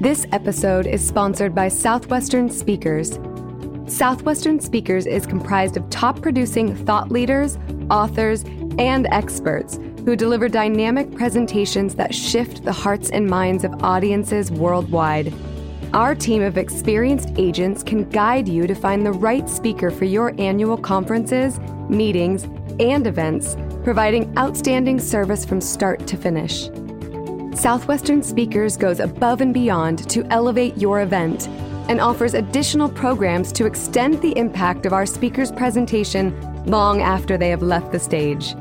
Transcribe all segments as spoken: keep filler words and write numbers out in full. This episode is sponsored by Southwestern Speakers. Southwestern Speakers is comprised of top-producing thought leaders, authors, and experts who deliver dynamic presentations that shift the hearts and minds of audiences worldwide. Our team of experienced agents can guide you to find the right speaker for your annual conferences, meetings, and events, providing outstanding service from start to finish. Southwestern Speakers goes above and beyond to elevate your event and offers additional programs to extend the impact of our speakers' presentation long after they have left the stage.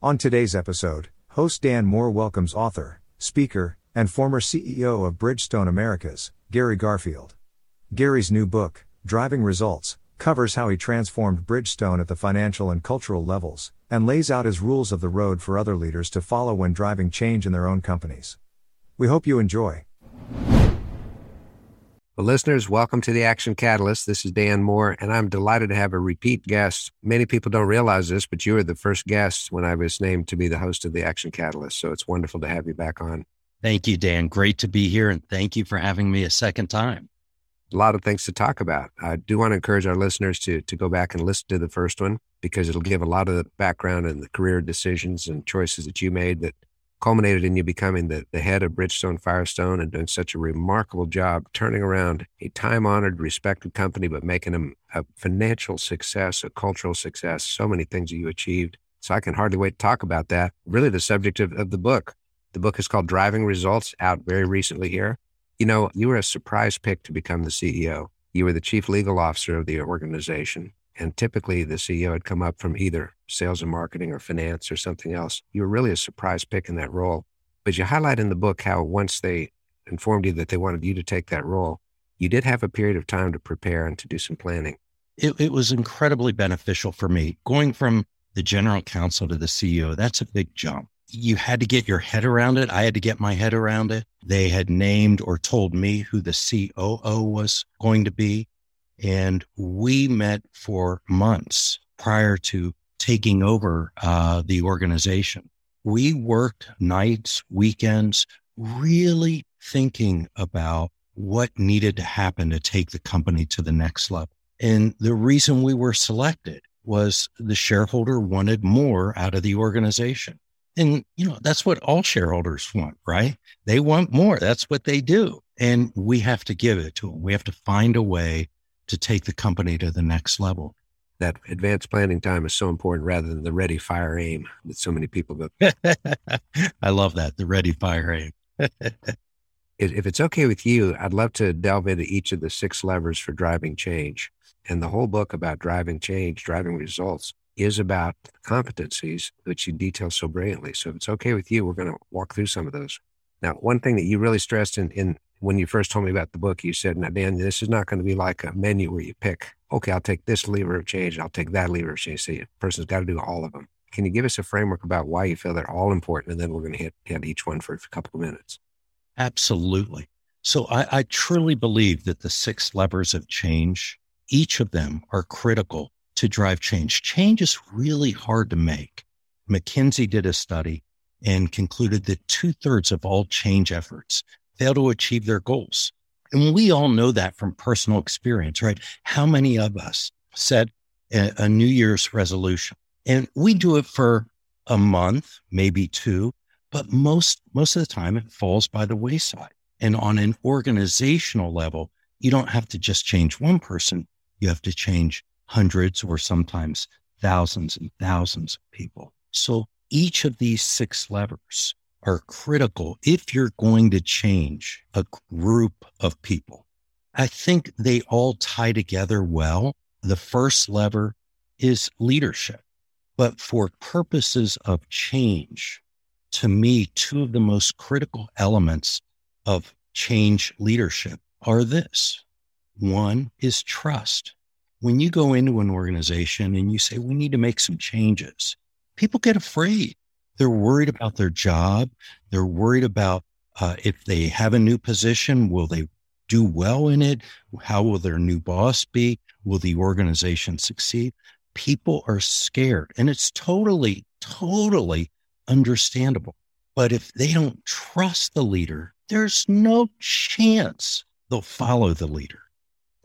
On today's episode, host Dan Moore welcomes author, speaker, and former C E O of Bridgestone Americas, Gary Garfield. Gary's new book, Driving Results, covers how he transformed Bridgestone at the financial and cultural levels, and lays out his rules of the road for other leaders to follow when driving change in their own companies. We hope you enjoy. Well, listeners, welcome to the Action Catalyst. This is Dan Moore, and I'm delighted to have a repeat guest. Many people don't realize this, but you were the first guest when I was named to be the host of the Action Catalyst, so it's wonderful to have you back on. Thank you, Dan. Great to be here, and thank you for having me a second time. A lot of things to talk about. I do want to encourage our listeners to to go back and listen to the first one, because it'll give a lot of the background and the career decisions and choices that you made that culminated in you becoming the, the head of Bridgestone Firestone and doing such a remarkable job turning around a time-honored, respected company, but making them a financial success, a cultural success, so many things that you achieved. So I can hardly wait to talk about that. Really the subject of, of the book. The book is called Driving Results, out very recently here. You know, you were a surprise pick to become the C E O. You were the chief legal officer of the organization. And typically the C E O had come up from either sales and marketing or finance or something else. You were really a surprise pick in that role. But you highlight in the book how once they informed you that they wanted you to take that role, you did have a period of time to prepare and to do some planning. It, it was incredibly beneficial for me. Going from the general counsel to the C E O, that's a big jump. You had to get your head around it. I had to get my head around it. They had named or told me who the C O O was going to be. And we met for months prior to taking over uh, the organization. We worked nights, weekends, really thinking about what needed to happen to take the company to the next level. And the reason we were selected was the shareholder wanted more out of the organization. And, you know, that's what all shareholders want, right? They want more. That's what they do. And we have to give it to them. We have to find a way to take the company to the next level. That advanced planning time is so important rather than the ready, fire, aim that so many people go. I love that, the ready, fire, aim. If it's okay with you, I'd love to delve into each of the six levers for driving change. And the whole book about driving change, driving results, is about competencies, which you detail so brilliantly. So if it's okay with you, we're going to walk through some of those. Now, one thing that you really stressed in, in when you first told me about the book, you said, now, Dan, this is not going to be like a menu where you pick, okay, I'll take this lever of change, I'll take that lever of change. So a person's got to do all of them. Can you give us a framework about why you feel they're all important? And then we're going to hit, hit each one for a couple of minutes. Absolutely. So I, I truly believe that the six levers of change, each of them are critical to drive change. Change is really hard to make. McKinsey did a study and concluded that two-thirds of all change efforts fail to achieve their goals. And we all know that from personal experience, right? How many of us set a, a New Year's resolution? And we do it for a month, maybe two, but most, most of the time it falls by the wayside. And on an organizational level, you don't have to just change one person. You have to change hundreds or sometimes thousands and thousands of people. So each of these six levers are critical if you're going to change a group of people. I think they all tie together well. The first lever is leadership, but for purposes of change, to me, two of the most critical elements of change leadership are this. One is trust. When you go into an organization and you say, we need to make some changes, people get afraid. They're worried about their job. They're worried about uh, if they have a new position, will they do well in it? How will their new boss be? Will the organization succeed? People are scared, and it's totally, totally understandable. But if they don't trust the leader, there's no chance they'll follow the leader.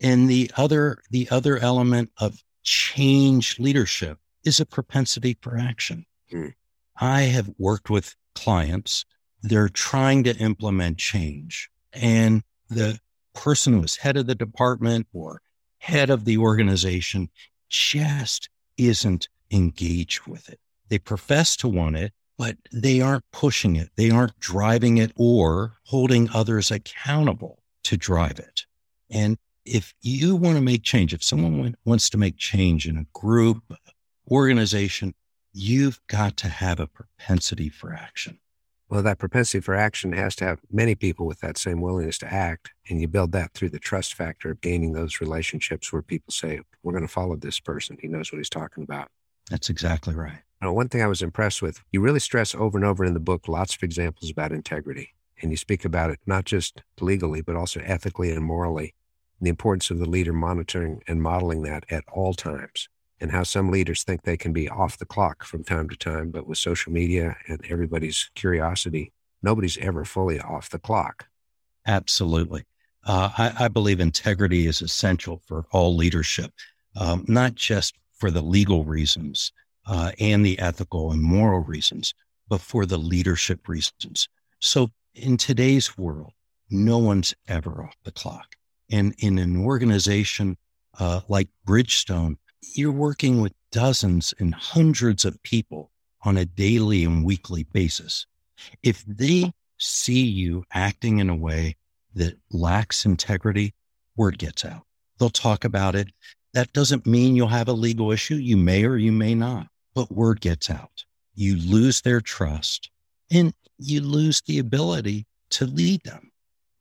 And the other, the other element of change leadership is a propensity for action. Mm. I have worked with clients. They're trying to implement change, and the person who is head of the department or head of the organization just isn't engaged with it. They profess to want it, but they aren't pushing it. They aren't driving it or holding others accountable to drive it. And if you want to make change, if someone wants to make change in a group, organization, you've got to have a propensity for action. Well, that propensity for action has to have many people with that same willingness to act. And you build that through the trust factor of gaining those relationships where people say, we're going to follow this person. He knows what he's talking about. That's exactly right. Now, one thing I was impressed with, you really stress over and over in the book, lots of examples about integrity. And you speak about it, not just legally, but also ethically and morally, and the importance of the leader monitoring and modeling that at all times. And how some leaders think they can be off the clock from time to time, but with social media and everybody's curiosity, nobody's ever fully off the clock. Absolutely. Uh, I, I believe integrity is essential for all leadership, um, not just for the legal reasons uh, and the ethical and moral reasons, but for the leadership reasons. So in today's world, no one's ever off the clock. And in an organization uh, like Bridgestone, you're working with dozens and hundreds of people on a daily and weekly basis. If they see you acting in a way that lacks integrity, word gets out. They'll talk about it. That doesn't mean you'll have a legal issue. You may or you may not, but word gets out. You lose their trust and you lose the ability to lead them.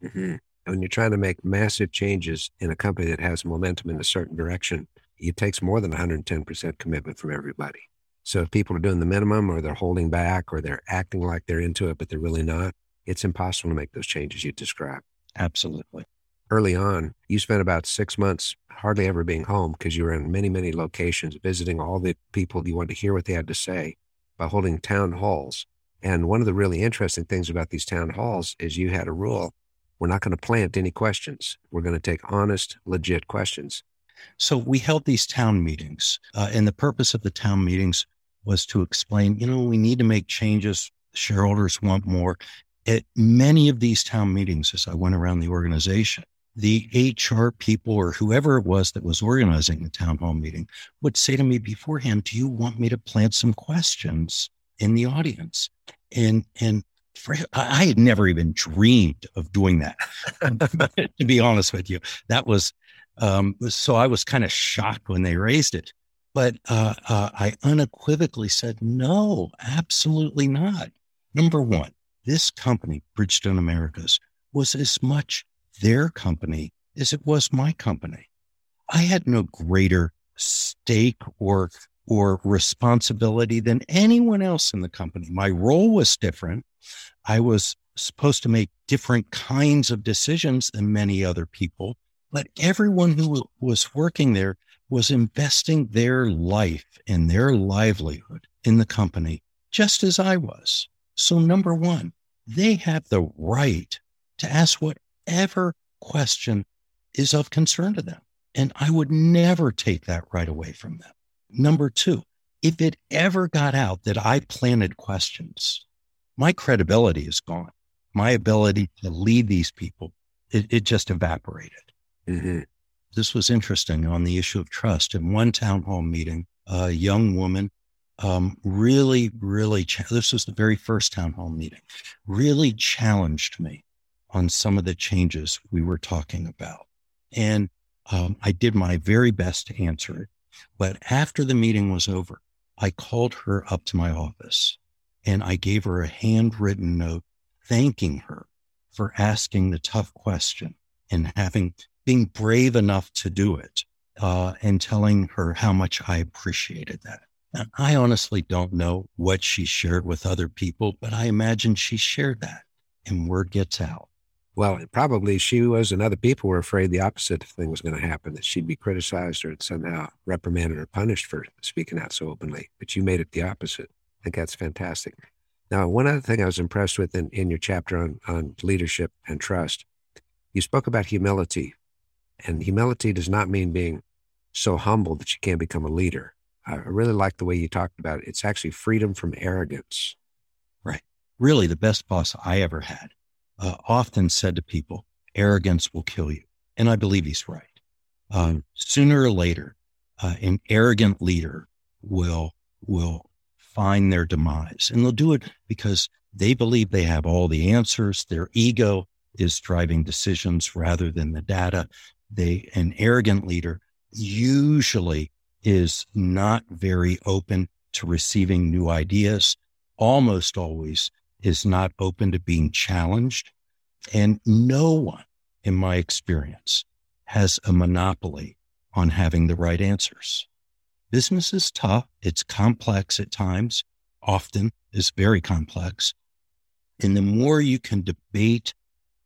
Mm-hmm. When you're trying to make massive changes in a company that has momentum in a certain direction, it takes more than one hundred ten percent commitment from everybody. So if people are doing the minimum or they're holding back or they're acting like they're into it, but they're really not, it's impossible to make those changes you described. Absolutely. Early on, you spent about six months hardly ever being home because you were in many, many locations, visiting all the people you wanted to hear what they had to say by holding town halls. And one of the really interesting things about these town halls is you had a rule. We're not going to plant any questions. We're going to take honest, legit questions. So we held these town meetings, uh, and the purpose of the town meetings was to explain, you know, we need to make changes. Shareholders want more. At many of these town meetings, as I went around the organization, the H R people or whoever it was that was organizing the town hall meeting would say to me beforehand, do you want me to plant some questions in the audience? And, and for, I had never even dreamed of doing that, to be honest with you. That was... Um, so I was kind of shocked when they raised it, but uh, uh, I unequivocally said, no, absolutely not. Number one, this company, Bridgestone Americas, was as much their company as it was my company. I had no greater stake or, or responsibility than anyone else in the company. My role was different. I was supposed to make different kinds of decisions than many other people. But everyone who was working there was investing their life and their livelihood in the company, just as I was. So number one, they have the right to ask whatever question is of concern to them. And I would never take that right away from them. Number two, if it ever got out that I planted questions, my credibility is gone. My ability to lead these people, it, it just evaporated. Mm-hmm. This was interesting on the issue of trust. In one town hall meeting, a young woman um, really, really, cha- this was the very first town hall meeting, really challenged me on some of the changes we were talking about. And um, I did my very best to answer it. But after the meeting was over, I called her up to my office and I gave her a handwritten note thanking her for asking the tough question and having being brave enough to do it, uh, and telling her how much I appreciated that. Now, I honestly don't know what she shared with other people, but I imagine she shared that and word gets out. Well, probably she was, and other people were afraid the opposite thing was going to happen, that she'd be criticized or somehow reprimanded or punished for speaking out so openly. But you made it the opposite. I think that's fantastic. Now, one other thing I was impressed with in, in your chapter on, on leadership and trust, you spoke about humility. And humility does not mean being so humble that you can't become a leader. I really like the way you talked about it. It's actually freedom from arrogance. Right. Really, the best boss I ever had uh, often said to people, arrogance will kill you. And I believe he's right. Um, sooner or later, uh, an arrogant leader will will find their demise. And they'll do it because they believe they have all the answers. Their ego is driving decisions rather than the data. They, an arrogant leader usually is not very open to receiving new ideas, almost always is not open to being challenged. And no one, in my experience, has a monopoly on having the right answers. Business is tough. It's complex at times. Often it's very complex. And the more you can debate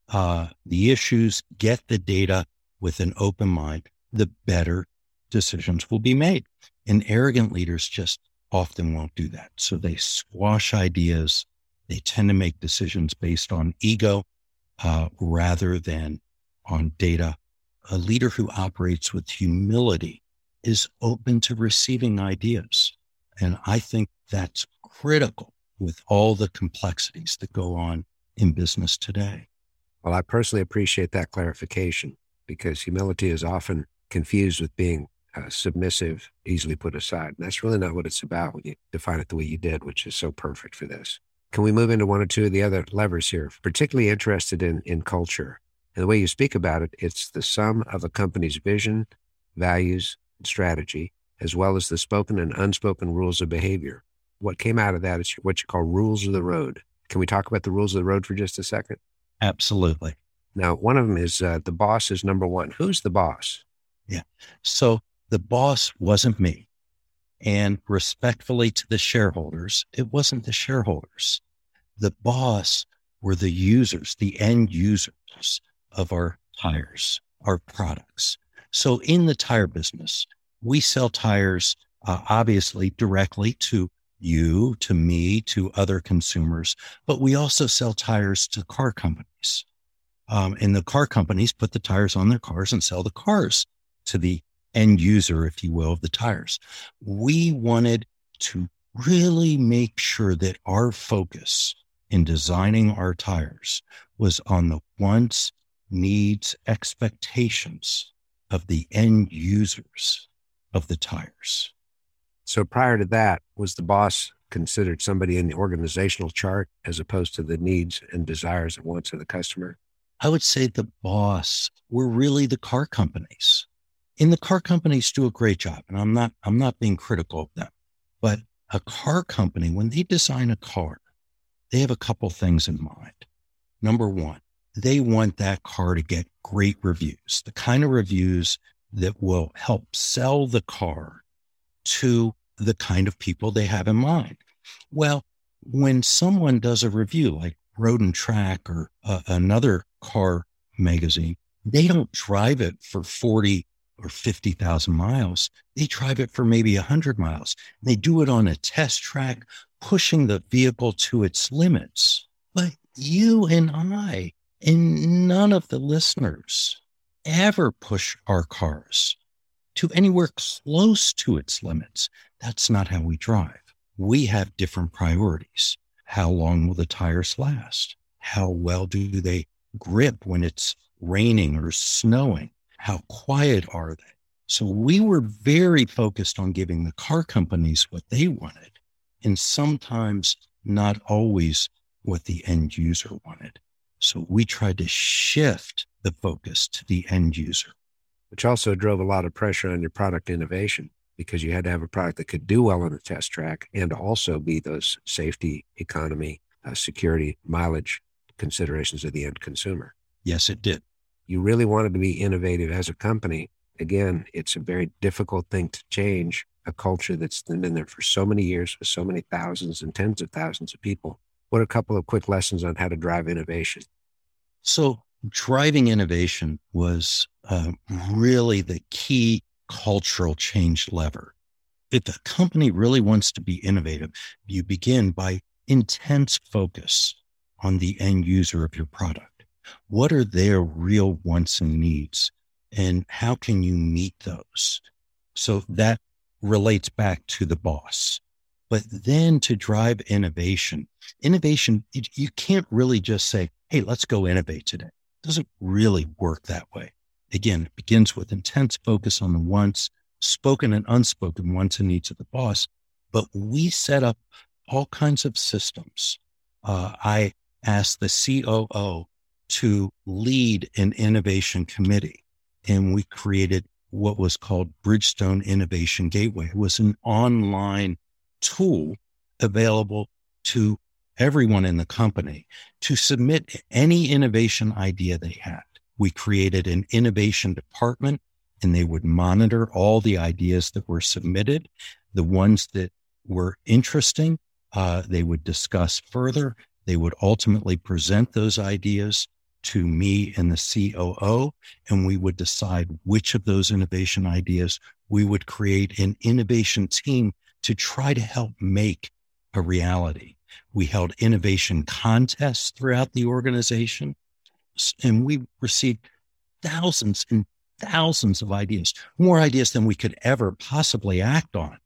uh, the issues, get the data with an open mind, the better decisions will be made. And arrogant leaders just often won't do that. So they squash ideas. They tend to make decisions based on ego uh, rather than on data. A leader who operates with humility is open to receiving ideas. And I think that's critical with all the complexities that go on in business today. Well, I personally appreciate that clarification, because humility is often confused with being Uh, submissive, easily put aside. And that's really not what it's about when you define it the way you did, which is so perfect for this. Can we move into one or two of the other levers here? Particularly interested in, in culture. And the way you speak about it, it's the sum of a company's vision, values, and strategy, as well as the spoken and unspoken rules of behavior. What came out of that is what you call rules of the road. Can we talk about the rules of the road for just a second? Absolutely. Now, one of them is uh, the boss is number one. Who's the boss? Yeah. So, the boss wasn't me, and respectfully to the shareholders, it wasn't the shareholders. The boss were the users, the end users of our tires, our products. So in the tire business, we sell tires, uh, obviously directly to you, to me, to other consumers, but we also sell tires to car companies. Um, and the car companies put the tires on their cars and sell the cars to the end user, if you will, of the tires. We wanted to really make sure that our focus in designing our tires was on the wants, needs, expectations of the end users of the tires. So prior to that, was the boss considered somebody in the organizational chart as opposed to the needs and desires and wants of the customer? I would say the boss were really the car companies. And the car companies do a great job, and I'm not, I'm not being critical of them, but a car company, when they design a car, they have a couple things in mind. Number one, they want that car to get great reviews, the kind of reviews that will help sell the car to the kind of people they have in mind. Well, when someone does a review like Road and Track or uh, another car magazine, they don't drive it for forty or fifty thousand miles. They drive it for maybe one hundred miles. They do it on a test track, pushing the vehicle to its limits. But you and I, and none of the listeners, ever push our cars to anywhere close to its limits. That's not how we drive. We have different priorities. How long will the tires last? How well do they grip when it's raining or snowing? How quiet are they? So we were very focused on giving the car companies what they wanted, and sometimes not always what the end user wanted. So we tried to shift the focus to the end user. Which also drove a lot of pressure on your product innovation. because you had to have a product that could do well on the test track and also be those safety, economy, uh, security, mileage considerations of the end consumer. Yes, it did. You really wanted to be innovative as a company. Again, it's a very difficult thing to change a culture that's been there for so many years with so many thousands and tens of thousands of people. What are a couple of quick lessons on how to drive innovation? So driving innovation was uh, really the key cultural change lever. If the company really wants to be innovative, you begin by intense focus on the end user of your product. What are their real wants and needs? And how can you meet those? So that relates back to the boss. But then to drive innovation, innovation, you can't really just say, hey, let's go innovate today. It doesn't really work that way. Again, it begins with intense focus on the wants, spoken and unspoken wants and needs of the boss. But we set up all kinds of systems. Uh, I asked the C O O to lead an innovation committee, and we created what was called Bridgestone Innovation Gateway. It was an online tool available to everyone in the company to submit any innovation idea they had. We created an innovation department, and they would monitor all the ideas that were submitted. The ones that were interesting, uh, they would discuss further. They would ultimately present those ideas to me and the C O O, and we would decide which of those innovation ideas we would create an innovation team to try to help make a reality. We held innovation contests throughout the organization, and we received thousands and thousands of ideas, more ideas than we could ever possibly act on.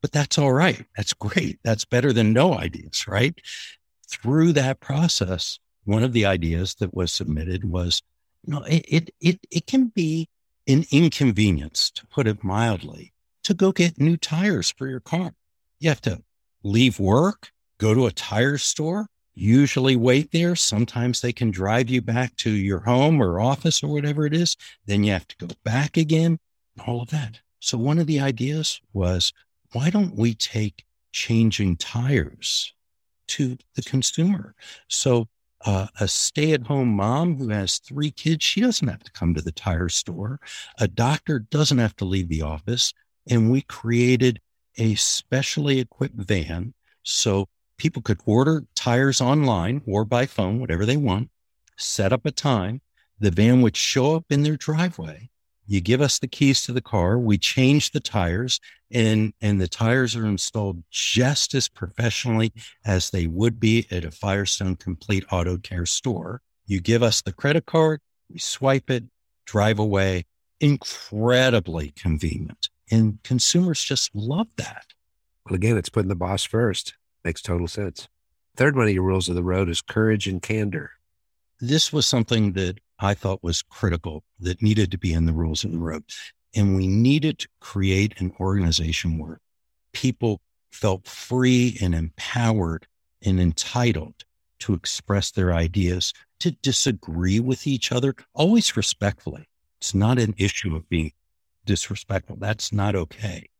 But that's all right. That's great. That's better than no ideas, right? Through that process, one of the ideas that was submitted was, you know, it it it, it can be an inconvenience, to put it mildly, to go get new tires for your car. You have to leave work, go to a tire store, usually wait there. Sometimes they can drive you back to your home or office or whatever it is. Then you have to go back again, all of that. So one of the ideas was, why don't we take changing tires to the consumer? So uh, a stay-at-home mom who has three kids, she doesn't have to come to the tire store. A doctor doesn't have to leave the office. And we created a specially equipped van so people could order tires online or by phone, whatever they want, set up a time. The van would show up in their driveway. You give us the keys to the car. We change the tires, and, and the tires are installed just as professionally as they would be at a Firestone Complete Auto Care store. You give us the credit card. We swipe it, drive away. Incredibly convenient. And consumers just love that. Well, again, it's putting the boss first. Makes total sense. Third one of your rules of the road is courage and candor. This was something that I thought was critical, that needed to be in the rules of the road. And we needed to create an organization where people felt free and empowered and entitled to express their ideas, to disagree with each other, always respectfully. It's not an issue of being disrespectful. That's not okay.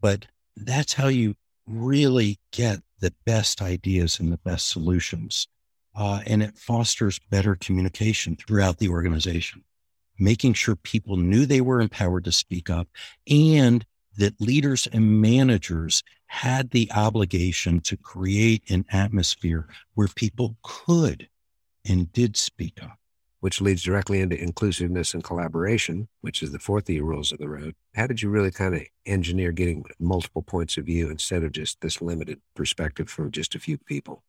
But that's how you really get the best ideas and the best solutions. Uh, and it fosters better communication throughout the organization, making sure people knew they were empowered to speak up and that leaders and managers had the obligation to create an atmosphere where people could and did speak up. Which leads directly into inclusiveness and collaboration, which is the fourth of your rules of the road. How did you really kind of engineer getting multiple points of view instead of just this limited perspective from just a few people?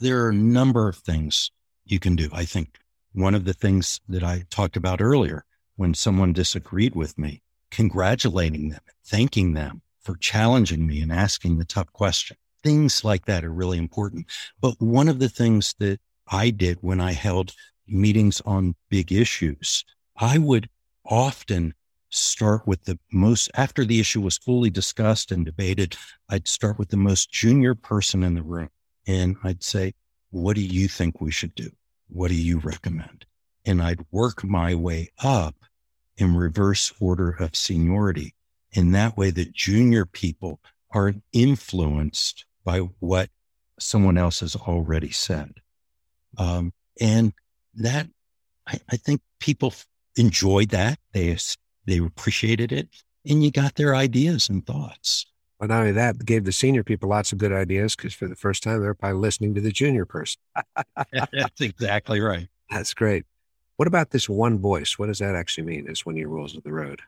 There are a number of things you can do. I think one of the things that I talked about earlier, when someone disagreed with me, congratulating them, thanking them for challenging me and asking the tough question. Things like that are really important. But one of the things that I did when I held meetings on big issues, I would often start with the most, after the issue was fully discussed and debated, I'd start with the most junior person in the room. And I'd say, what do you think we should do? What do you recommend? And I'd work my way up in reverse order of seniority In that way, the junior people aren't influenced by what someone else has already said. Um, and that, I, I think people enjoyed that. They they appreciated it, and you got their ideas and thoughts. Well, not only that, gave the senior people lots of good ideas, because for the first time, they're probably listening to the junior person. That's exactly right. That's great. What about this one voice? What does that actually mean as one of your rules of the road?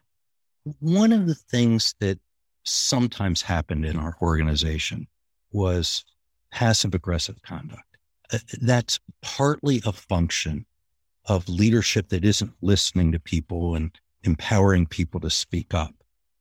One of the things that sometimes happened in our organization was passive-aggressive conduct. That's partly a function of leadership that isn't listening to people and empowering people to speak up.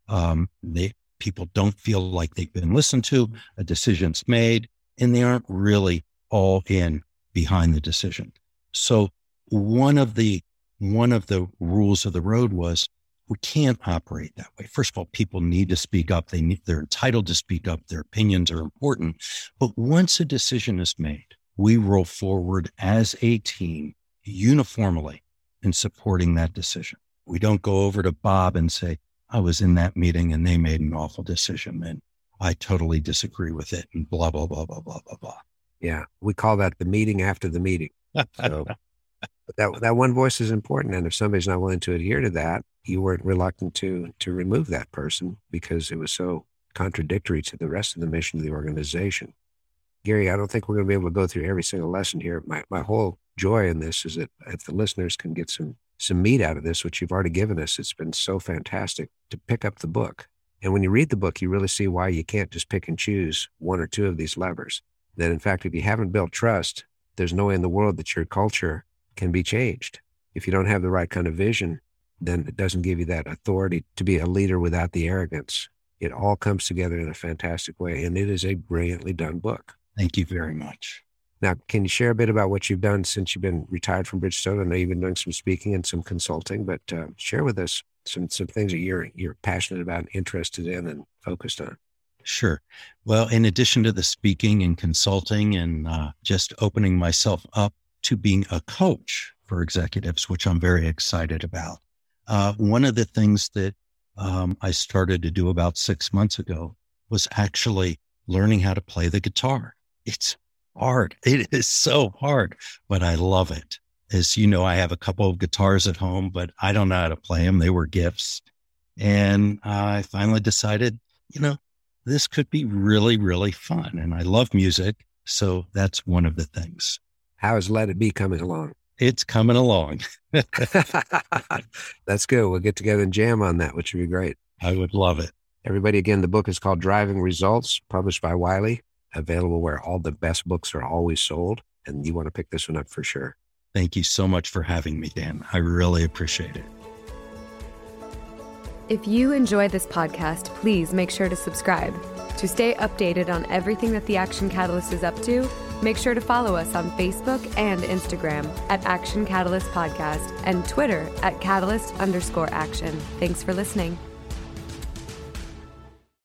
Um, they, people don't feel like they've been listened to, a decision's made, and they aren't really all in behind the decision. So one of the, one of the rules of the road was, we can't operate that way. First of all, people need to speak up. They need, they're entitled to speak up. Their opinions are important. But once a decision is made, we roll forward as a team uniformly in supporting that decision. We don't go over to Bob and say, I was in that meeting and they made an awful decision and I totally disagree with it and blah, blah, blah, blah, blah, blah, blah. Yeah. We call that the meeting after the meeting. So but that that one voice is important. And if somebody's not willing to adhere to that, you weren't reluctant to to remove that person because it was so contradictory to the rest of the mission of the organization. Gary, I don't think we're going to be able to go through every single lesson here. My my whole joy in this is that if the listeners can get some some meat out of this, which you've already given us, it's been so fantastic to pick up the book. And when you read the book, you really see why you can't just pick and choose one or two of these levers. That in fact, if you haven't built trust, there's no way in the world that your culture can be changed. If you don't have the right kind of vision, then it doesn't give you that authority to be a leader without the arrogance. It all comes together in a fantastic way, and it is a brilliantly done book. Thank you very much. Now, can you share a bit about what you've done since you've been retired from Bridgestone? I know you've been doing some speaking and some consulting, but uh, share with us some some things that you're you're passionate about, interested in, and focused on. Sure. Well, in addition to the speaking and consulting and uh, just opening myself up to being a coach for executives, which I'm very excited about. Uh, one of the things that um, I started to do about six months ago was actually learning how to play the guitar. It's hard. It is so hard, but I love it. As you know, I have a couple of guitars at home, but I don't know how to play them. They were gifts. And I finally decided, you know, this could be really, really fun. And I love music. So that's one of the things. How is Let It Be coming along? It's coming along. That's good. We'll get together and jam on that, which would be great. I would love it. Everybody, again, the book is called Driving Results, published by Wiley, available where all the best books are always sold. And you want to pick this one up for sure. Thank you so much for having me, Dan. I really appreciate it. If you enjoy this podcast, please make sure to subscribe. To stay updated on everything that the Action Catalyst is up to, make sure to follow us on Facebook and Instagram at Action Catalyst Podcast and Twitter at Catalyst underscore Action. Thanks for listening.